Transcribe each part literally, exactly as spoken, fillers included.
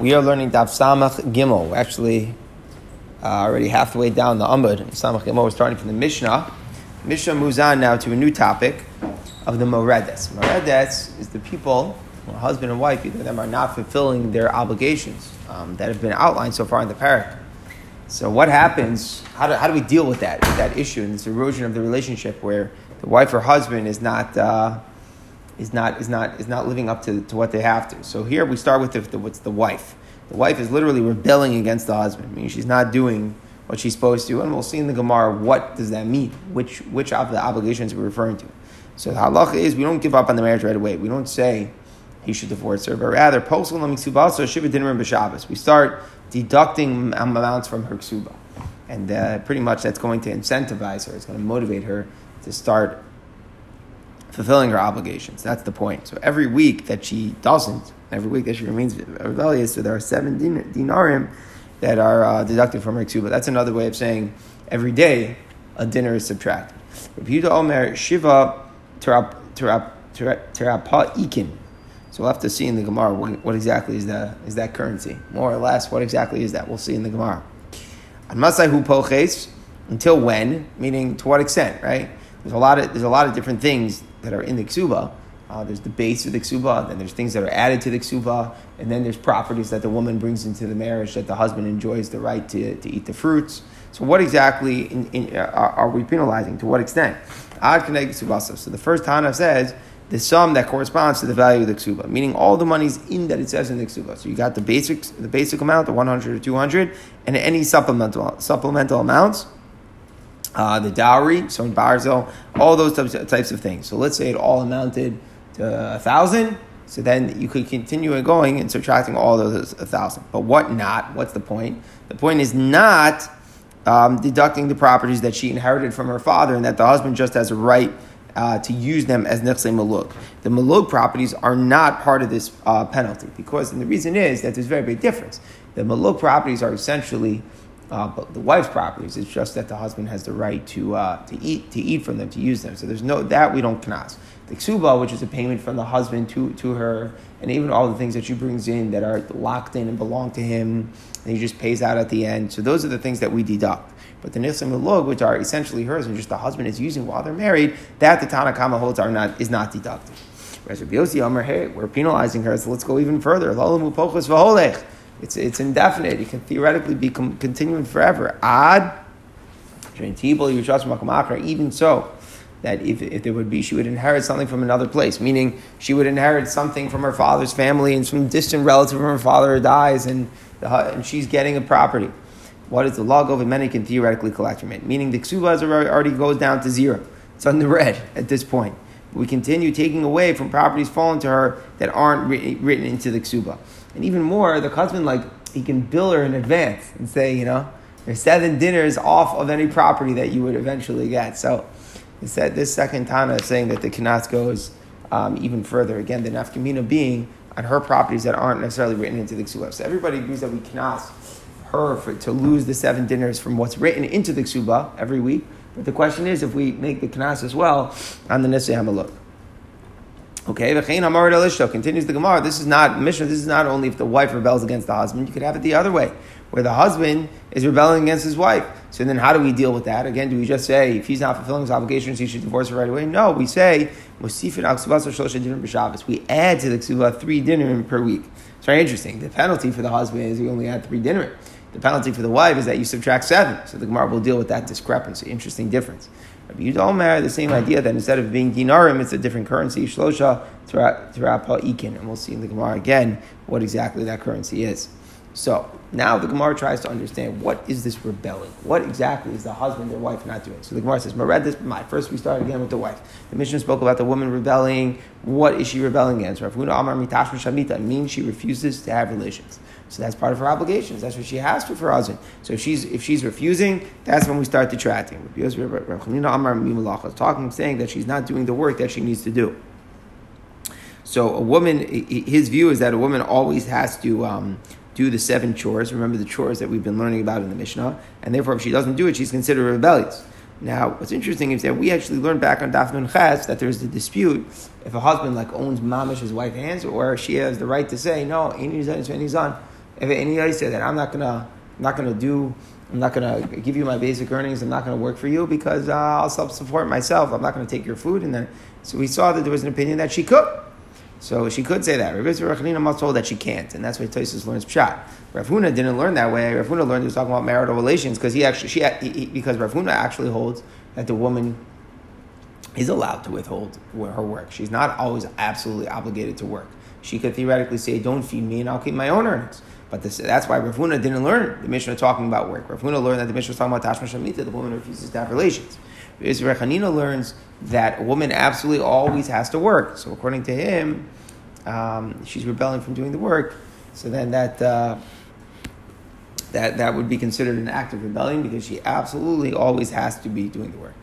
We are learning Daf Samach Gimel. We're actually uh, already halfway down the Amud. Samach Gimel, we're starting from the Mishnah. Mishnah moves on now to a new topic of the Maredes. Maredes is the people, well, husband and wife, either of them are not fulfilling their obligations um, that have been outlined so far in the parak. So what happens, how do, how do we deal with that, with that issue and this erosion of the relationship where the wife or husband is not... Uh, Is not is not is not living up to, to what they have to. So here we start with the, the, what's the wife. The wife is literally rebelling against the husband. I mean, she's not doing what she's supposed to. And we'll see in the Gemara what does that mean. Which which of the obligations we're referring to. So the halacha is we don't give up on the marriage right away. We don't say he should divorce her, but rather we start deducting amounts from her ksuba, and uh, pretty much that's going to incentivize her. It's going to motivate her to start fulfilling her obligations. That's the point. So every week that she doesn't, every week that she remains rebellious, so there are seven din- dinarim that are uh, deducted from her ketubah. That's another way of saying every day a dinar is subtracted. Rabbi Yehuda Omer Shiva terap terap terapa ikin. So we'll have to see in the Gemara what, what exactly is that is that currency, more or less. What exactly is that? We'll see in the Gemara. Anmasayhu poches, until when? Meaning to what extent? Right? There's a lot of there's a lot of different things that are in the ksuba. Uh, there's the base of the ksuba, then there's things that are added to the ksuba, and then there's properties that the woman brings into the marriage that the husband enjoys the right to, to eat the fruits. So what exactly in, in, uh, are we penalizing? To what extent? So the first hana says the sum that corresponds to the value of the ksuba, meaning all the monies in that it says in the ksuba. So you got the basics, the basic amount, the one hundred or two hundred, and any supplemental supplemental amounts. Uh, the dowry, so in Barzil, all those types of things. So let's say it all amounted to a thousand. So then you could continue going and subtracting all those a thousand. But what not? What's the point? The point is not um, deducting the properties that she inherited from her father and that the husband just has a right uh, to use them as Nixle Maluk. The Maluk properties are not part of this uh, penalty because, and the reason is that there's a very big difference. The Maluk properties are essentially Uh, but the wife's properties. It's just that the husband has the right to uh, to eat to eat from them, to use them. So there's no, that we don't kenas. The ksuba, which is a payment from the husband to, to her, and even all the things that she brings in that are locked in and belong to him, and he just pays out at the end. So those are the things that we deduct. But the nisim halog, which are essentially hers and just the husband is using while they're married, that the Tanakhama holds are not is not deducted. Whereas Rabbi Yosi Omer, hey, we're penalizing her, so let's go even further. It's it's indefinite. It can theoretically be com- continuing forever. Ad, even so, that if, if there would be, she would inherit something from another place. Meaning, she would inherit something from her father's family and some distant relative from her father who dies, and the, and she's getting a property. What is the log of a man can theoretically collect from it? Meaning, the ksuba already goes down to zero. It's on the red at this point. We continue taking away from properties fallen to her that aren't ri- written into the ksuba. And even more, the husband, like, he can bill her in advance and say, you know, there's seven dinars off of any property that you would eventually get. So it's that this second Tana is saying that the kenas goes um, even further. Again, the nafkamina being on her properties that aren't necessarily written into the ksuba. So everybody agrees that we kenas her for, to lose the seven dinars from what's written into the ksuba every week. But the question is if we make the kenas as well on the nisim halog. Okay, continues the Gemara. This is not Mishnah. This is not only if the wife rebels against the husband. You could have it the other way, where the husband is rebelling against his wife. So then how do we deal with that? Again, do we just say, if he's not fulfilling his obligations, he should divorce her right away? No, we say, we add to the ksuba three dinarim per week. It's very interesting. The penalty for the husband is you only add three dinarim. The penalty for the wife is that you subtract seven. So the Gemara will deal with that discrepancy. Interesting difference. Rabbi Yehuda Omer, the same idea that instead of being dinarim, it's a different currency, shlosha terapa ikin. And we'll see in the Gemara again what exactly that currency is. So now the Gemara tries to understand what is this rebelling? What exactly is the husband or wife not doing? So the Gemara says, Maredes, my. First we start again with the wife. The Mishnah spoke about the woman rebelling. What is she rebelling against? Rav Huna Amar Tashmashamita means she refuses to have relations. So that's part of her obligations. That's what she has to for her husband. So if she's if she's refusing, that's when we start detracting. Rav Chanina Amar melacha, talking, saying that she's not doing the work that she needs to do. So a woman, his view is that a woman always has to um, do the seven chores. Remember the chores that we've been learning about in the Mishnah, and therefore if she doesn't do it, she's considered rebellious. Now, what's interesting is that we actually learned back on Daf Samach that there's a dispute if a husband like owns mamish his wife's hands, or she has the right to say no, ain't his on, ain't his on. And he said that I'm not gonna, I'm not gonna do, I'm not gonna give you my basic earnings. I'm not gonna work for you because uh, I'll self-support myself. I'm not gonna take your food. And then so we saw that there was an opinion that she could. So she could say that. Rabbi Chanina must hold that she can't, and that's why Tosfos learns pshat. Rav Huna didn't learn that way. Rav Huna learned he was talking about marital relations because he actually, she he, because Rav Huna actually holds that the woman is allowed to withhold her work. She's not always absolutely obligated to work. She could theoretically say, "Don't feed me, and I'll keep my own earnings." But this, that's why Rav Huna didn't learn the Mishnah talking about work. Rav Huna learned that the Mishnah was talking about Tashmashamita, the woman refuses to have relations. Rav Chanina learns that a woman absolutely always has to work. So according to him, um, she's rebelling from doing the work. So then that uh, that that would be considered an act of rebellion because she absolutely always has to be doing the work.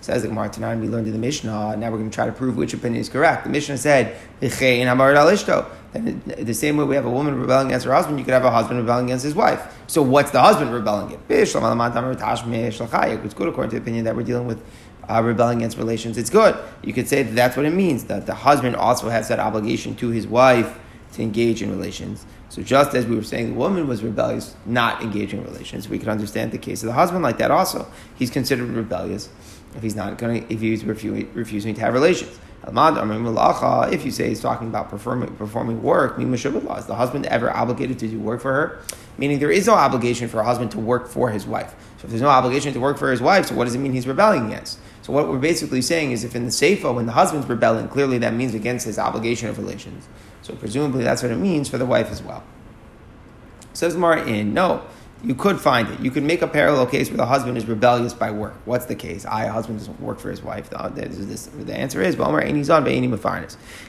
Says the Gemara, Tanan, we learned in the Mishnah. Now we're going to try to prove which opinion is correct. The Mishnah said, then the same way we have a woman rebelling against her husband, you could have a husband rebelling against his wife. So what's the husband rebelling against? It's good according to the opinion that we're dealing with uh, rebelling against relations. It's good. You could say that that's what it means, that the husband also has that obligation to his wife to engage in relations. So just as we were saying the woman was rebellious, not engaging in relations, we could understand the case of the husband like that also. He's considered rebellious if he's not going to, if he's refu- refusing to have relations. If you say he's talking about performing, performing work, is the husband ever obligated to do work for her? Meaning there is no obligation for a husband to work for his wife. So if there's no obligation to work for his wife, so what does it mean he's rebelling against? So what we're basically saying is if in the seifa, when the husband's rebelling, clearly that means against his obligation of relations. So presumably that's what it means for the wife as well. Says Marin, no, you could find it. You could make a parallel case where the husband is rebellious by work. What's the case? I, a husband doesn't work for his wife. The, this, the answer is,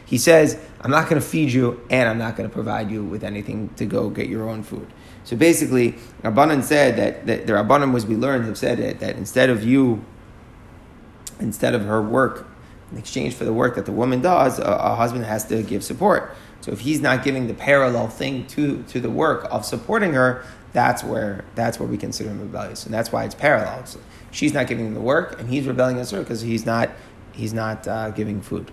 he says, I'm not going to feed you and I'm not going to provide you with anything to go get your own food. So basically, Rabbanan said that, that the Rabbanan was, we learned, have said that, that instead of you, instead of her work, in exchange for the work that the woman does, a, a husband has to give support. So if he's not giving the parallel thing to, to the work of supporting her, that's where that's where we consider him rebellious, and that's why it's parallel. So she's not giving him the work, and he's rebelling against her because he's not he's not uh, giving food.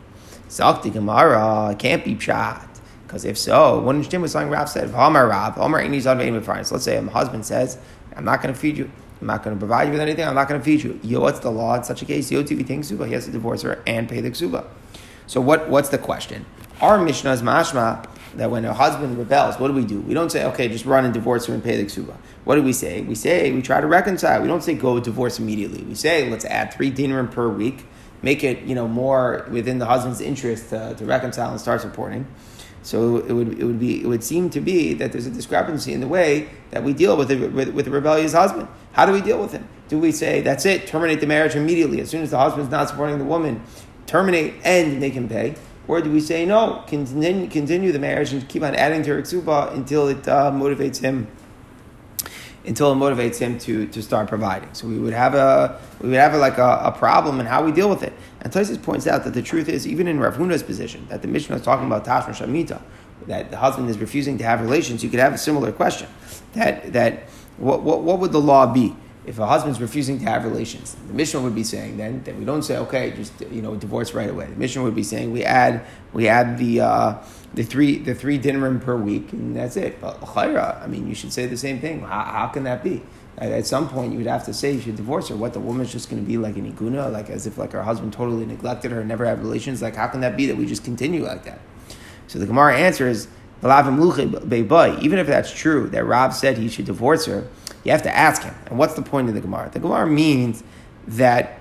Zakti Gemara can't be pshat, because if so, one inch was something Rav said. V'amar Rav, V'amar Eni's Advein B'Farin. So let's say a husband says, "I'm not going to feed you. I'm not going to provide you with anything. I'm not going to feed you." Yo, what's the law in such a case? Yo, T V Ting Suba. He has to divorce her and pay the Ksuba. So what? What's the question? Our Mishnah is mashma that when a husband rebels, what do we do? We don't say, okay, just run and divorce her and pay the ksuba. What do we say? We say, we try to reconcile. We don't say, go divorce immediately. We say, let's add three dinarim per week, make it, you know, more within the husband's interest to, to reconcile and start supporting. So it would it would be it would seem to be that there's a discrepancy in the way that we deal with a, with, with a rebellious husband. How do we deal with him? Do we say, that's it, terminate the marriage immediately? As soon as the husband's not supporting the woman, terminate and make him pay. Or do we say, no, continue, continue the marriage and keep on adding to her ketubah until it uh, motivates him, until it motivates him to, to start providing? So we would have a we would have a, like a, a problem in how we deal with it. And Tosfos points out that the truth is, even in Rav Huna's position, that the Mishnah is talking about Tashmashamita, that the husband is refusing to have relations. You could have a similar question: that that what what, what would the law be? If a husband's refusing to have relations, the Mishnah would be saying then that we don't say, okay, just, you know, divorce right away. The Mishnah would be saying we add we add the uh, the three the three dinarim per week and that's it. But chayra, I mean, you should say the same thing. How, how can that be? At, at some point, you would have to say you should divorce her. What, the woman's just going to be like an iguna, like as if like her husband totally neglected her and never had relations? Like, how can that be that we just continue like that? So the Gemara answer is, even if that's true, that Rav said he should divorce her, you have to ask him. And what's the point of the Gemara? The Gemara means that,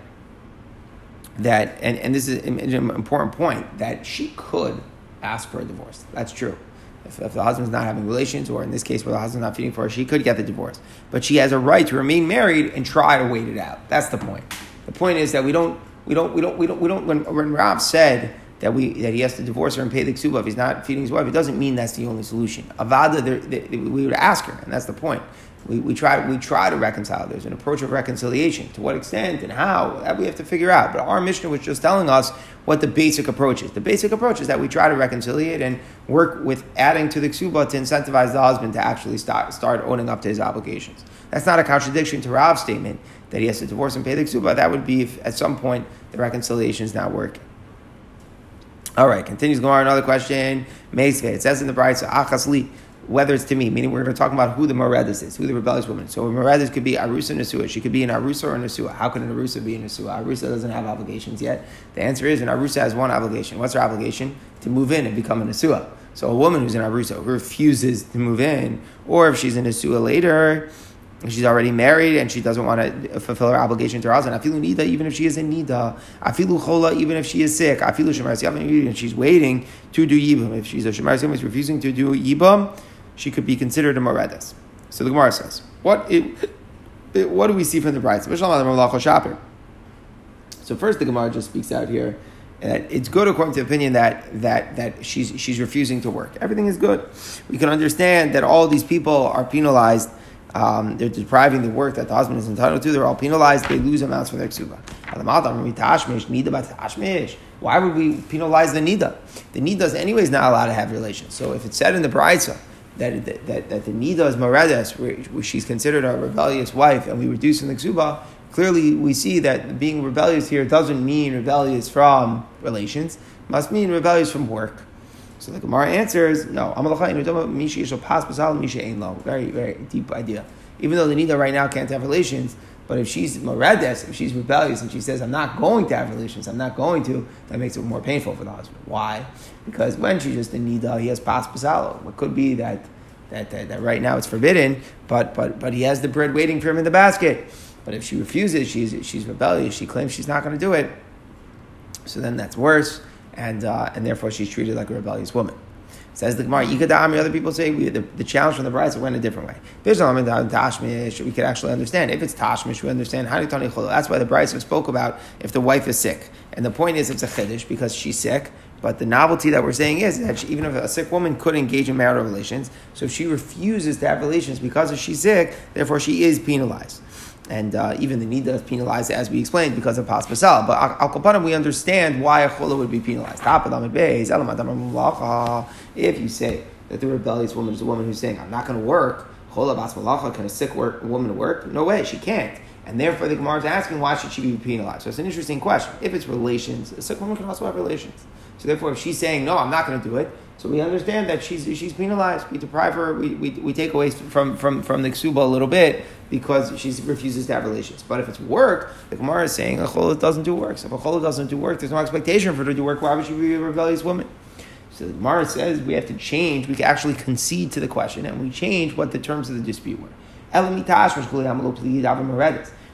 that, and, and this is an important point, that she could ask for a divorce. That's true. If, if the husband's not having relations, or in this case where the husband's not feeding for her, she could get the divorce. But she has a right to remain married and try to wait it out. That's the point. The point is that we don't, we don't, we don't, we don't, we don't, when, when Rav said that we that he has to divorce her and pay the ksuba if he's not feeding his wife, it doesn't mean that's the only solution. Avada, there, there, we would ask her, and that's the point. We we try we try to reconcile. There's an approach of reconciliation. To what extent and how, that we have to figure out. But our Mishnah was just telling us what the basic approach is. The basic approach is that we try to reconciliate and work with adding to the ksuba to incentivize the husband to actually start, start owning up to his obligations. That's not a contradiction to Rav's statement that he has to divorce and pay the ksuba. That would be if at some point the reconciliation is not working. All right, continues Gemara, another question. It says in the Brides, whether it's to me, meaning we're going to talk about who the Maredes is, who the rebellious woman is. So a Maredes could be Arusa Nasua. She could be an Arusa or a Nasua. How can an Arusa be a Nasua? Arusa doesn't have obligations yet. The answer is an Arusa has one obligation. What's her obligation? To move in and become a Nasua. So a woman who's an Arusa who refuses to move in, or if she's a Nasua later, she's already married and she doesn't want to fulfill her obligation to her husband. Afilu Nida, even if she is in Nida. Afilu cholah, even if she is sick. Afilu Shemar Siyavim, she's waiting to do Yibam. If she's a Shemar Siyavim who's refusing to do Yibam, she could be considered a Moredes. So the Gemara says, what it, it, what do we see from the Brides? So first the Gemara just speaks out here that it's good according to the opinion that that that she's she's refusing to work. Everything is good. We can understand that all these people are penalized. Um, they're depriving the work that the husband is entitled to. They're all penalized. They lose amounts from their ketubah. Why would we penalize the Nida? The Nida is anyways not allowed to have relations. So if it's said in the Braisa that, that that that the Nida is Maredes, where she's considered a rebellious wife, and we reduce in the ketubah, clearly we see that being rebellious here doesn't mean rebellious from relations. It must mean rebellious from work. So the Gemara answers, no. Very, very deep idea. Even though the Nida right now can't have relations, but if she's Maredes, if she's rebellious, and she says, I'm not going to have relations, I'm not going to, that makes it more painful for the husband. Why? Because when she's just in Nida, he has pas pasalo. It could be that that, that that right now it's forbidden, but but but he has the bread waiting for him in the basket. But if she refuses, she's, she's rebellious, she claims she's not going to do it, so then that's worse. And uh, and therefore she's treated like a rebellious woman. Says the Gemara, Yikadami, other people say we, the, the challenge from the brides went a different way. We could actually understand. If it's Tashmish, we understand. That's why the brides spoke about if the wife is sick. And the point is it's a chiddush because she's sick. But the novelty that we're saying is that she, even if a sick woman could engage in marital relations, so if she refuses to have relations because if she's sick, therefore she is penalized. And uh, even the Nida is penalized, as we explained, because of pas pasal. But al kapanim, we understand why a cholah would be penalized. If you say that the rebellious woman is a woman who's saying, I'm not going to work, cholah bas melacha, can a sick work, woman work? No way, she can't. And therefore the Gemara is asking, why should she be penalized? So it's an interesting question. If it's relations, a sick woman can also have relations. So therefore, if she's saying, no, I'm not going to do it, so we understand that she's she's penalized. We deprive her, we we, we take away from, from, from the ketubah a little bit because she refuses to have relations. But if it's work, the Gemara is saying, Acholah doesn't do work. So if Acholah doesn't do work, there's no expectation for her to do work. Why would she be a rebellious woman? So the Gemara says we have to change. We can actually concede to the question, and we change what the terms of the dispute were.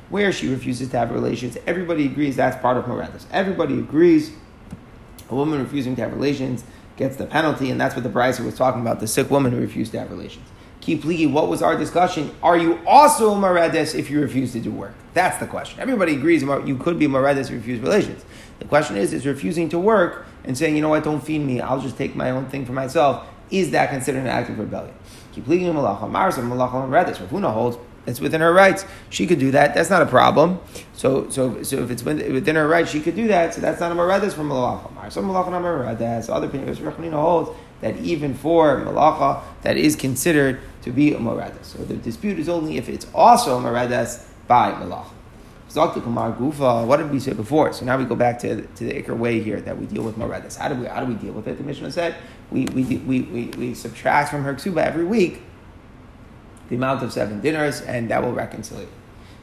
Where she refuses to have relations, everybody agrees that's part of Maredes. Everybody agrees a woman refusing to have relations gets the penalty, and that's what the Braisa was talking about, the sick woman who refused to have relations. Keep ligi, what was our discussion? Are you also a Maredes if you refuse to do work? That's the question. Everybody agrees you could be a Maredes if you refuse relations. The question is, is refusing to work and saying, you know what, don't feed me, I'll just take my own thing for myself, is that considered an act of rebellion? Keep ligi, Malachal, Maredes, Malachal, Maredes. Rav Huna holds, it's within her rights. She could do that. That's not a problem. So, so, so if it's within her rights, she could do that. So that's not a Maredes for Malachah. So Malachah not Maredes. Other opinions, Rav Chanina holds that even for Malachah, that is considered to be a Maredes. So the dispute is only if it's also a Maredes by Malachah. What did we say before? So now we go back to, to the Iker way here that we deal with Maredes. How do we how do we deal with it? The Mishnah said we we we we, we subtract from her ketubah every week the amount of seven dinars, and that will reconcile it.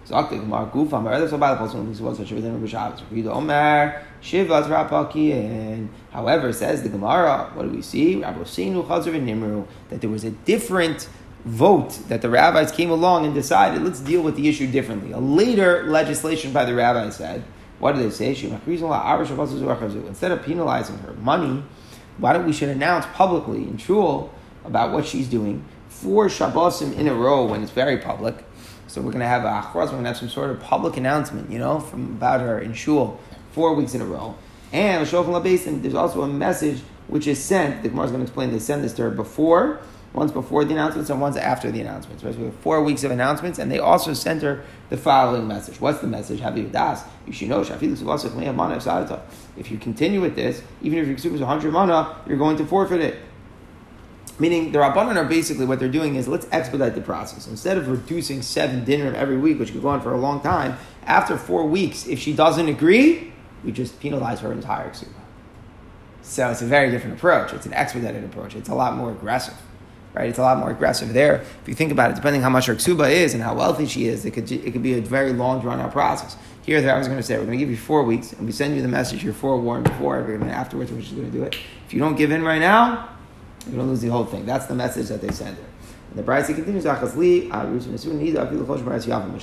So however, says the Gemara, what do we see? That there was a different vote that the rabbis came along and decided, let's deal with the issue differently. A later legislation by the rabbis said, what do they say? Instead of penalizing her money, why don't we should announce publicly in shul about what she's doing four Shabbosim in a row when it's very public. So we're going to have a Achraz, we're going to have some sort of public announcement, you know, from about her in shul, four weeks in a row. And there's also a message which is sent, the Gemara is going to explain, they send this to her before, once before the announcements and once after the announcements. Right? So we have four weeks of announcements, and they also sent her the following message. What's the message? If you continue with this, even if your ketubah is one hundred mana, you're going to forfeit it. Meaning the Rabbanan are basically, what they're doing is, let's expedite the process. Instead of reducing seven dinar every week, which could go on for a long time, after four weeks, if she doesn't agree, we just penalize her entire ketubah. So it's a very different approach. It's an expedited approach. It's a lot more aggressive. right? It's a lot more aggressive there. If you think about it, depending how much her ketubah is and how wealthy she is, it could it could be a very long, drawn-out process. Here, the Rabbi is going to say, we're going to give you four weeks, and we send you the message, you're forewarned before, and afterwards, we're just going to do it. If you don't give in right now, you're going to lose the whole thing. That's the message that they send her. And the Brides, he continues, which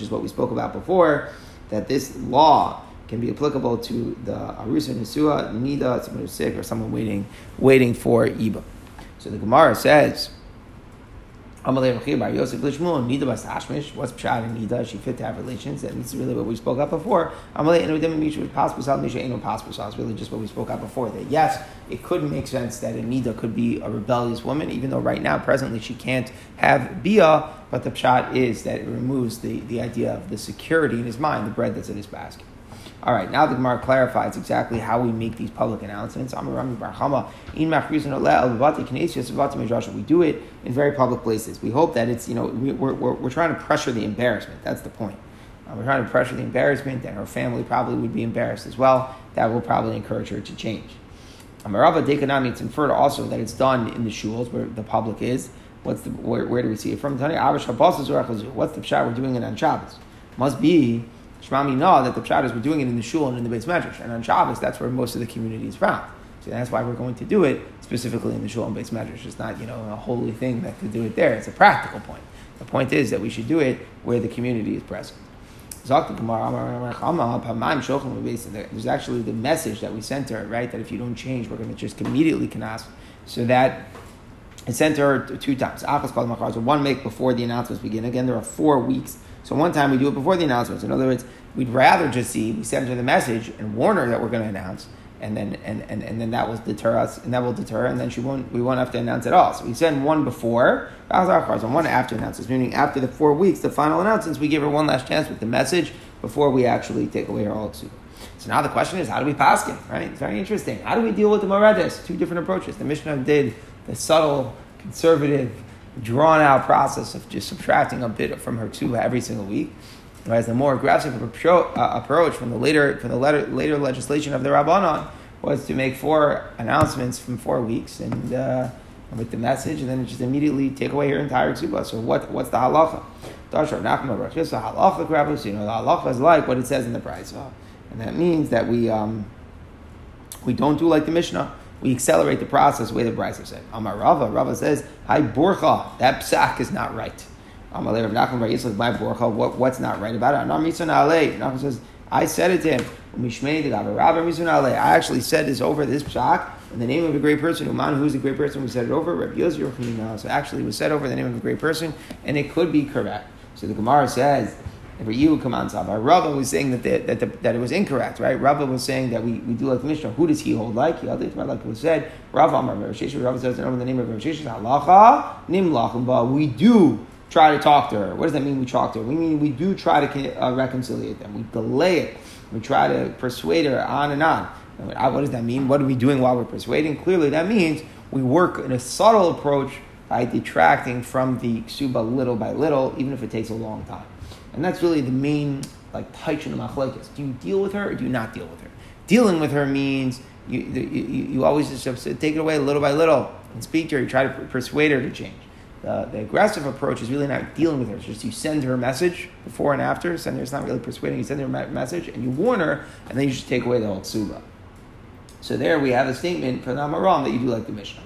is what we spoke about before, that this law can be applicable to the Arusa, Nasua, Nida, someone who's sick, or someone waiting waiting for Yibam. So the Gemara says, what's Pshat in Nida? Is she fit to have relations? And this is really what we spoke about before. It's really just what we spoke about before. That yes, it could make sense that a Nida could be a rebellious woman, even though right now, presently, she can't have Bia, but the Pshat is that it removes the, the idea of the security in his mind, the bread that's in his basket. All right, now the Gemara clarifies exactly how we make these public announcements. We do it in very public places. We hope that it's, you know, we're, we're, we're trying to pressure the embarrassment. That's the point. Uh, we're trying to pressure the embarrassment, and her family probably would be embarrassed as well. That will probably encourage her to change. It's inferred also that it's done in the shuls where the public is. What's the, where, where do we see it from? What's the pshat? We're doing it on Shabbos. Must be Shmami Na, that the pshat is we're doing it in the shul and in the Beis Medrash. And on Shabbos, that's where most of the community is found. So that's why we're going to do it specifically in the shul and Beis Medrash. It's not, you know, a holy thing that to do it there. It's a practical point. The point is that we should do it where the community is present. There's actually the message that we sent to her, right? That if you don't change, we're going to just immediately kenas. So that it sent to her two times. So one week before the announcements begin. Again, there are four weeks. So one time we do it before the announcements. In other words, we'd rather just see, we send her the message and warn her that we're going to announce, and then and, and, and then that will deter us, and that will deter, and then she won't. We won't have to announce at all. So we send one before, and one after announcements, meaning after the four weeks, the final announcements, we give her one last chance with the message before we actually take away her all too. So now the question is, how do we paskin, right? It's very interesting. How do we deal with the Maredes? Two different approaches. The Mishnah did the subtle, conservative, drawn-out process of just subtracting a bit from her ketubah every single week, whereas the more aggressive approach from the later from the later, later legislation of the Rabbanan was to make four announcements from four weeks and uh, with the message, and then just immediately take away her entire ketubah. So what what's the halacha? The halacha, you know, the halacha is like what it says in the Brides, and that means that we um, we don't do like the Mishnah. We accelerate the process the way the Brides said. Amar Rava, Rava says, "Hi Borcha, that psak is not right." Amar Rav Nachman Bar Yisrael, "My Borcha, what what's not right about it?" Amar Mitzon Alei, Nachman says, "I said it to him." Mishmei D'Gaber Rava Mitzon Alei. I actually said this over this psak in the name of a great person. Uman, who's a great person? We said it over Rabbi Yosi. Rav Chanina. So actually, it was said over the name of a great person, and it could be correct. So the Gemara says, every you come on top. Rava was saying that the, that the, that it was incorrect, right? Rava was saying that we, we do like the Mishnah. Who does he hold like? He held like like was said. Rava Amar Rav Sheshes. Rava says in the name of Rav Sheshes. Halacha nimlachumba. We do try to talk to her. What does that mean? We talk to her. We mean we do try to uh, reconciliate them. We delay it. We try to persuade her on and on. What does that mean? What are we doing while we're persuading? Clearly, that means we work in a subtle approach by detracting from the ketubah little by little, even if it takes a long time. And that's really the main, like, taichin machlekes. Do you deal with her or do you not deal with her? Dealing with her means you you, you always just have to take it away little by little and speak to her. You try to persuade her to change. The, the aggressive approach is really not dealing with her. It's just you send her a message before and after. Send her, it's not really persuading. You send her a message and you warn her, and then you just take away the whole tsubah. So there we have a statement for the Amaram that you do like the Mishnah.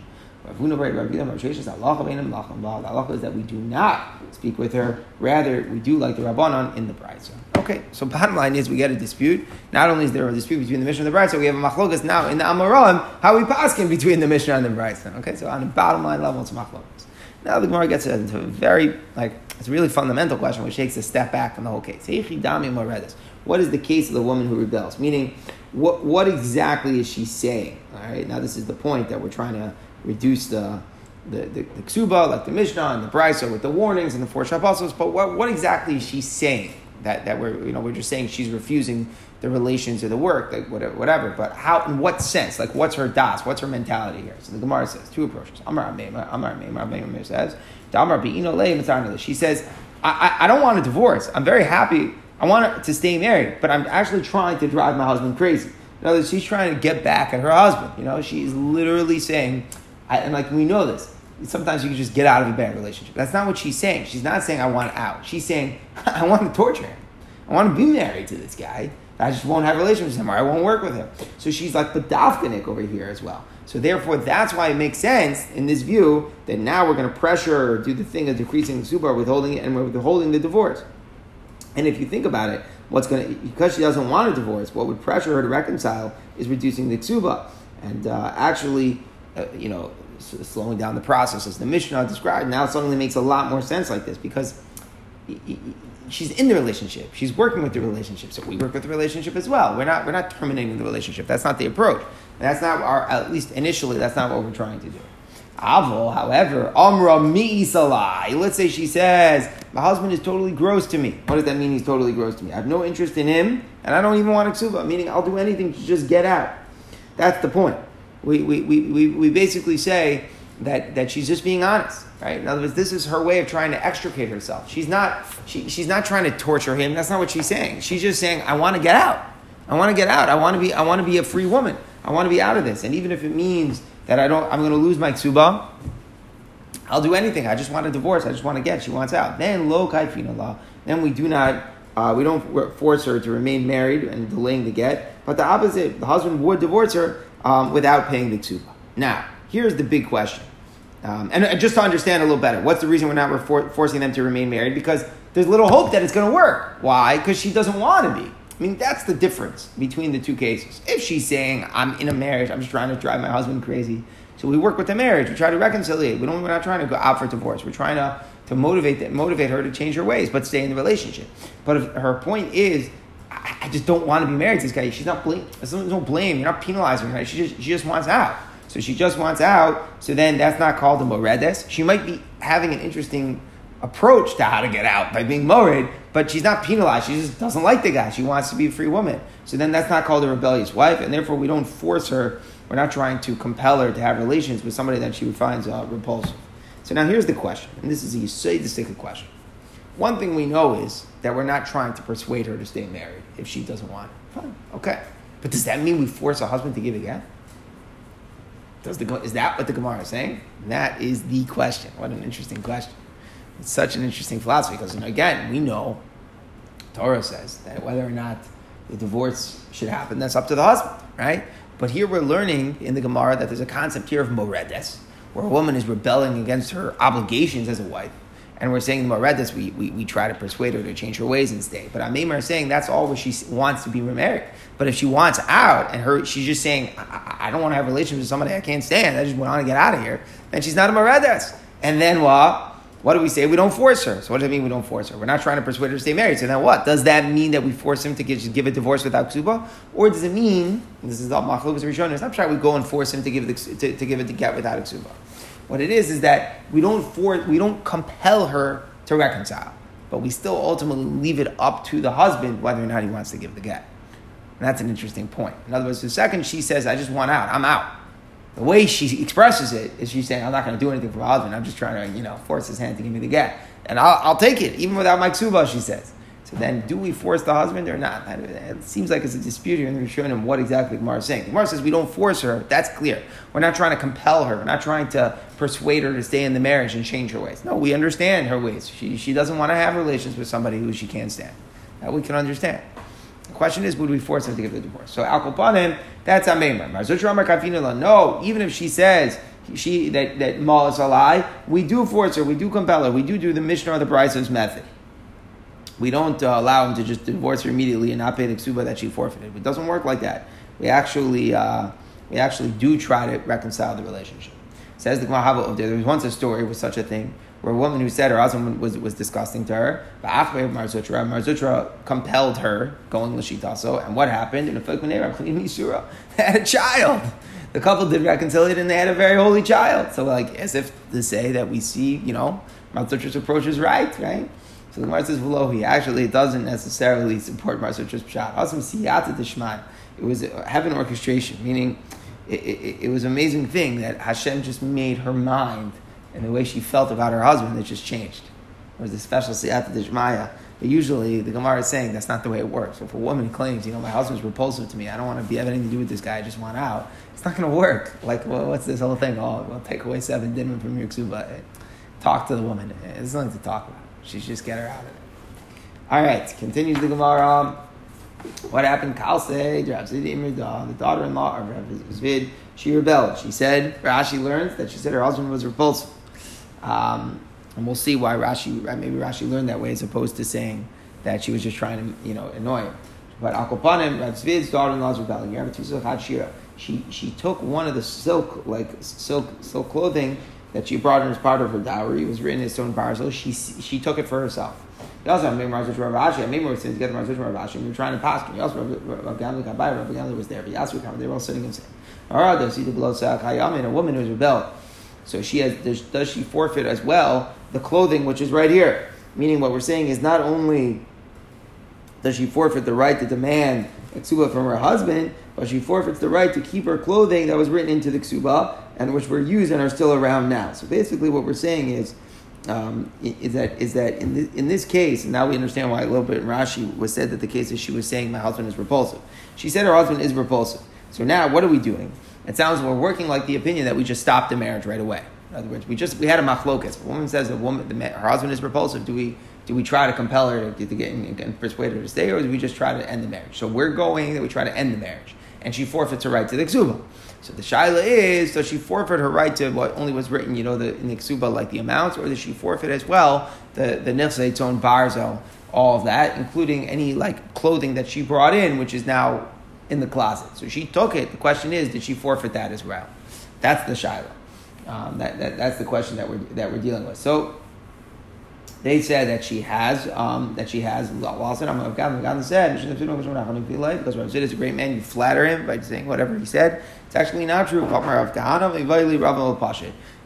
Rav Huna, Rav Yibam, Rav Sheshes, halacha beinam lacham blah. The halacha is that we do not speak with her. Rather, we do like the Rabbanon in the Brides. Okay, so bottom line is we get a dispute. Not only is there a dispute between the Mishnah and the Brides, we have a machlokas now in the Amarim, how we paskin between the Mishnah and the Brides. Okay, so on the bottom line level, it's machlokas. Now the Gemara gets into a very, like, it's a really fundamental question which takes a step back from the whole case. What is the case of the woman who rebels? Meaning, what what exactly is she saying? All right, now this is the point that we're trying to reduce the the, the, the ketubah, like the Mishnah and the Brisa with the warnings and the four Shabbosos, but what, what exactly is she saying? That that we're you know we're just saying she's refusing the relations of the work, like whatever, whatever. But how? In what sense? Like what's her das? What's her mentality here? So the Gemara says two approaches. Amar Meima, Amar Meima, Amar Meima says, Amar Beino Le Mitzarnele. She says, I, I I don't want a divorce. I'm very happy. I want to stay married, but I'm actually trying to drive my husband crazy. In other words, she's trying to get back at her husband. You know, she's literally saying. I, and like we know this, sometimes you can just get out of a bad relationship. That's not what she's saying. She's not saying, I want out. She's saying, I want to torture him. I want to be married to this guy. I just won't have a relationship with him, or I won't work with him. So she's like Badavkanik over here as well. So therefore, that's why it makes sense in this view that now we're going to pressure or do the thing of decreasing the subar, withholding it, and we're withholding the divorce. And if you think about it, what's going to, because she doesn't want a divorce, what would pressure her to reconcile is reducing the ksuba and uh, actually, uh, you know, slowing down the process as the Mishnah described. Now it suddenly makes a lot more sense like this because she's in the relationship, she's working with the relationship, so we work with the relationship as well. We're not we're not terminating the relationship. That's not the approach. And that's not our, at least initially, that's not what we're trying to do. Avol, however, Amra mi'isalai. Let's say she says, my husband is totally gross to me. What does that mean, he's totally gross to me? I have no interest in him, and I don't even want a ksuba, meaning I'll do anything to just get out. That's the point. We we we we, we basically say that that she's just being honest, right? In other words, this is her way of trying to extricate herself. She's not she she's not trying to torture him. That's not what she's saying. She's just saying, I want to get out. I want to get out. I want to be I want to be a free woman. I want to be out of this. And even if it means that I don't I'm going to lose my ksuba, I'll do anything. I just want a divorce. I just want to get. She wants out. Then lo kaifina la. Then we do not uh, we don't force her to remain married and delaying the get. But the opposite, the husband would divorce her um, without paying the ksuba. Now, here's the big question. Um, and just to understand a little better, what's the reason we're not for- forcing them to remain married? Because there's little hope that it's going to work. Why? Because she doesn't want to be. I mean, that's the difference between the two cases. If she's saying, I'm in a marriage, I'm just trying to drive my husband crazy, so we work with the marriage, we try to reconcile it. We don't, we're not trying to go out for divorce. We're trying to, to motivate that, motivate her to change her ways, but stay in the relationship. But if her point is, I, I just don't want to be married to this guy. She's not blame. There's no blame. You're not penalizing her. She just, she just wants out. So she just wants out, so then that's not called a Moredes. She might be having an interesting approach to how to get out by being mored, but she's not penalized. She just doesn't like the guy. She wants to be a free woman. So then that's not called a rebellious wife, and therefore we don't force her. We're not trying to compel her to have relations with somebody that she finds uh, repulsive. So now here's the question, and this is a Yisodistic question. One thing we know is that we're not trying to persuade her to stay married if she doesn't want it. Fine, okay. But does that mean we force a husband to give again? Does the, is that what the Gemara is saying? And that is the question. What an interesting question. It's such an interesting philosophy because, again, we know Torah says that whether or not the divorce should happen, that's up to the husband, right? But here we're learning in the Gemara that there's a concept here of Moredes, where a woman is rebelling against her obligations as a wife. And we're saying Maredes, we, we we try to persuade her to change her ways and stay. But Amemar is saying that's all she wants to be remarried. But if she wants out and her she's just saying, I, I don't want to have a relationship with somebody I can't stand, I just want to get out of here, then she's not a Maredes. And then what? What do we say? We don't force her. So what does it mean we don't force her? We're not trying to persuade her to stay married. So then what? Does that mean that we force him to give, give a divorce without ksuba? Or does it mean, and this is all Machlokes Rishonim, it's not trying we go and force him to give, the, to, to give it to get without a ksuba. What it is is that we don't force, we don't compel her to reconcile, but we still ultimately leave it up to the husband whether or not he wants to give the get. And that's an interesting point. In other words, the second she says, "I just want out, I'm out," the way she expresses it is she's saying, "I'm not going to do anything for my husband. I'm just trying to, you know, force his hand to give me the get, and I'll, I'll take it even without my ksuba," she says. So then, do we force the husband or not? It seems like it's a dispute here, and we're showing him what exactly Gemara is saying. Gemara says we don't force her. That's clear. We're not trying to compel her. We're not trying to persuade her to stay in the marriage and change her ways. No, we understand her ways. She she doesn't want to have relations with somebody who she can't stand. That we can understand. The question is, would we force her to give the divorce? So Al Kopanim, that's Amemar. No, even if she says she that that Mal is a lie, we do force her. We do compel her. We do do the Mishnah or the Brides method. We don't uh, allow him to just divorce her immediately and not pay the ksuba that she forfeited. It doesn't work like that. We actually uh, we actually do try to reconcile the relationship. Says the Gemara, there was once a story with such a thing where a woman who said her husband was, was disgusting to her, but after Marzutra, Marzutra compelled her, going Lashitaso, and what happened? In a They had a child. The couple did reconcile it and they had a very holy child. So like, as if to say that we see, you know, Marzutra's approach is right, right? So the Gemara says, "V'lohi." Actually, it doesn't necessarily support Marzutra's pshat. Also, siyata d'shmai. It was heaven orchestration, meaning it, it, it was an amazing thing that Hashem just made her mind and the way she felt about her husband, it just changed. There was a special siyata d'shmaya Usually, the Gemara is saying that's not the way it works. If a woman claims, you know, my husband's repulsive to me, I don't want to be have anything to do with this guy, I just want out, it's not going to work. Like, well, what's this whole thing? Oh, well, take away seven dinar from your ketubah. Talk to the woman. There's nothing to talk about. She should just get her out of it. All right, continues the Gemara. What happened? The daughter-in-law of Rav Zvid, she rebelled. She said, Rashi learns that she said her husband was repulsive. Um, and we'll see why Rashi, maybe Rashi learned that way as opposed to saying that she was just trying to, you know, annoy him. But Akopanim, Rav Zvid's daughter-in-law's rebelling. She she took one of the silk, like silk silk clothing that she brought in as part of her dowry. It was written as stone Barzil. She she took it for herself. We also have Rav Chanina. We were trying to pass him. Also Rav Chanina, Rav Chanina was there. They were all sitting and saying, and a woman who's rebelled. So she has, does, does she forfeit as well the clothing which is right here? Meaning what we're saying is not only does she forfeit the right to demand a ketubah from her husband, but she forfeits the right to keep her clothing that was written into the ketubah and which were used and are still around now. So basically what we're saying is Um, is that is that in this, in this case, and now we understand why a little bit in Rashi was said that the case is she was saying my husband is repulsive. She said her husband is repulsive. So now what are we doing? It sounds we're working like the opinion that we just stopped the marriage right away. In other words, we just we had a machlokas. If a woman says a woman the, her husband is repulsive, do we do we try to compel her to, to get and persuade her to stay, or do we just try to end the marriage? So we're going that we try to end the marriage, and she forfeits her right to the ketubah. So the shaila is, does she forfeit her right to what only was written, you know, the, in the ketubah, like the amounts, or does she forfeit as well the the nixle maluk barzel, all of that, including any like clothing that she brought in, which is now in the closet? So she took it. The question is, did she forfeit that as well? That's the shaila. Um, that, that that's the question that we're that we're dealing with. So they said that she has um, that she has lost it. I'm Rav Chanina said, because Rav Zid is a great man, you flatter him by saying whatever he said. It's actually not true. That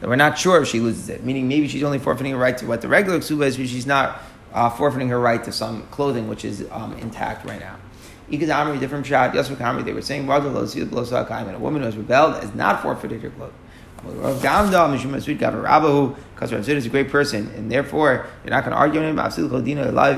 we're not sure if she loses it. Meaning maybe she's only forfeiting her right to what the regular ketubah is, but she's not uh, forfeiting her right to some clothing which is um, intact right now. Ikadamri, different shot. They were saying, a woman who has rebelled has not forfeited her clothing. Because Rav Zid is a great person, and therefore you're not going to argue on him.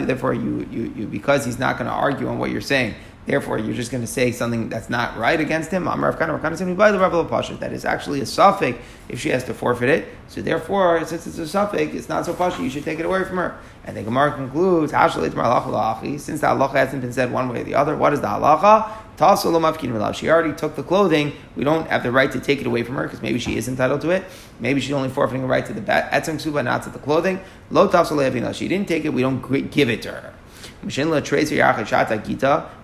Therefore, you, you, you, because he's not going to argue on what you're saying, therefore you're just going to say something that's not right against him. That is actually a suffix if she has to forfeit it. So therefore, since it's a suffix, it's not so pasha. You should take it away from her. And the Gemara concludes, since the halacha hasn't been said one way or the other, what is the halacha? She already took the clothing. We don't have the right to take it away from her because maybe she is entitled to it. Maybe she's only forfeiting a right to the etzem ketubah, not to the clothing. She didn't take it. We don't give it to her. We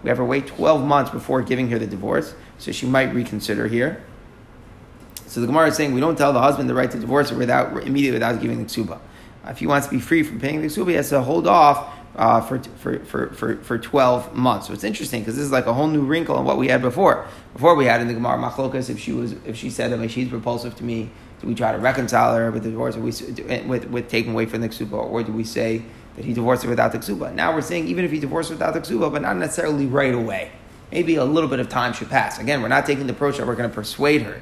have her wait twelve months before giving her the divorce. So she might reconsider here. So the Gemara is saying we don't tell the husband the right to divorce her without, immediately without giving the ketubah. If he wants to be free from paying the ketubah, he has to hold off Uh, for, for for for for twelve months. So it's interesting because this is like a whole new wrinkle on what we had before. Before we had in the Gemara machlokas if she was if she said, I mean, she's repulsive to me. Do we try to reconcile her with the divorce? Or we with with taking away from the ketubah, or do we say that he divorced her without the ketubah? Now we're saying even if he divorced her without the ketubah, but not necessarily right away. Maybe a little bit of time should pass. Again, we're not taking the approach that we're going to persuade her,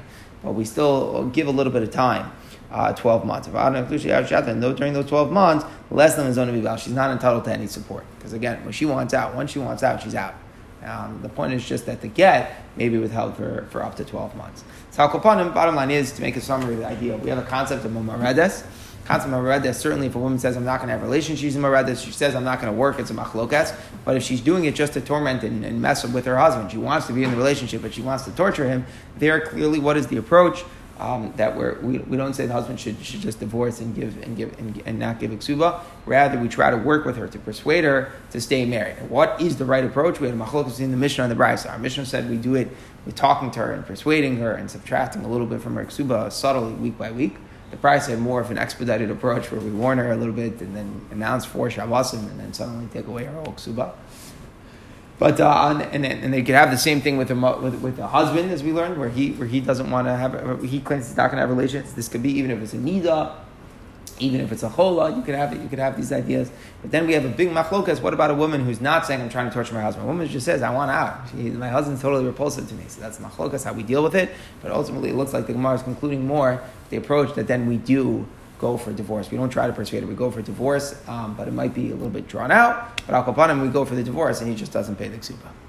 but we still give a little bit of time. Uh, twelve months. No, during those twelve months, less than is going to be about. She's not entitled to any support. Because again, when she wants out, once she wants out, she's out. Um, the point is just that the get may be withheld for, for up to twelve months. So, bottom line is to make a summary of the idea. We have a concept of a Maredes. Concept of Maredes, certainly if a woman says, I'm not going to have relations, she's a Maredes. She says, I'm not going to work, it's a machlokas. But if she's doing it just to torment and, and mess with her husband, she wants to be in the relationship, but she wants to torture him, there clearly what is the approach? Um, that we're, we we don't say the husband should should just divorce and give and give and, and not give ketubah. Rather, we try to work with her to persuade her to stay married. And what is the right approach? We had a machlokas in the Mishnah and the Brides. Our Mishnah said we do it with talking to her and persuading her and subtracting a little bit from her ketubah subtly week by week. The Brides had more of an expedited approach where we warn her a little bit and then announce four shabbosim and then suddenly take away her whole ketubah. But uh, and and they could have the same thing with a with with a husband, as we learned, where he where he doesn't want to have he claims he's not going to have relations. This could be even if it's a nida, even if it's a cholah. You could have it. You could have these ideas. But then we have a big machlokas. What about a woman who's not saying I'm trying to torture my husband? A woman just says I want out. She, my husband's totally repulsive to me. So that's machlokas. How we deal with it. But ultimately, it looks like the Gemara is concluding more the approach that then we do go for divorce. We don't try to persuade her. We go for divorce, um, but it might be a little bit drawn out. But al kol panim, we go for the divorce, and he just doesn't pay the ketubah.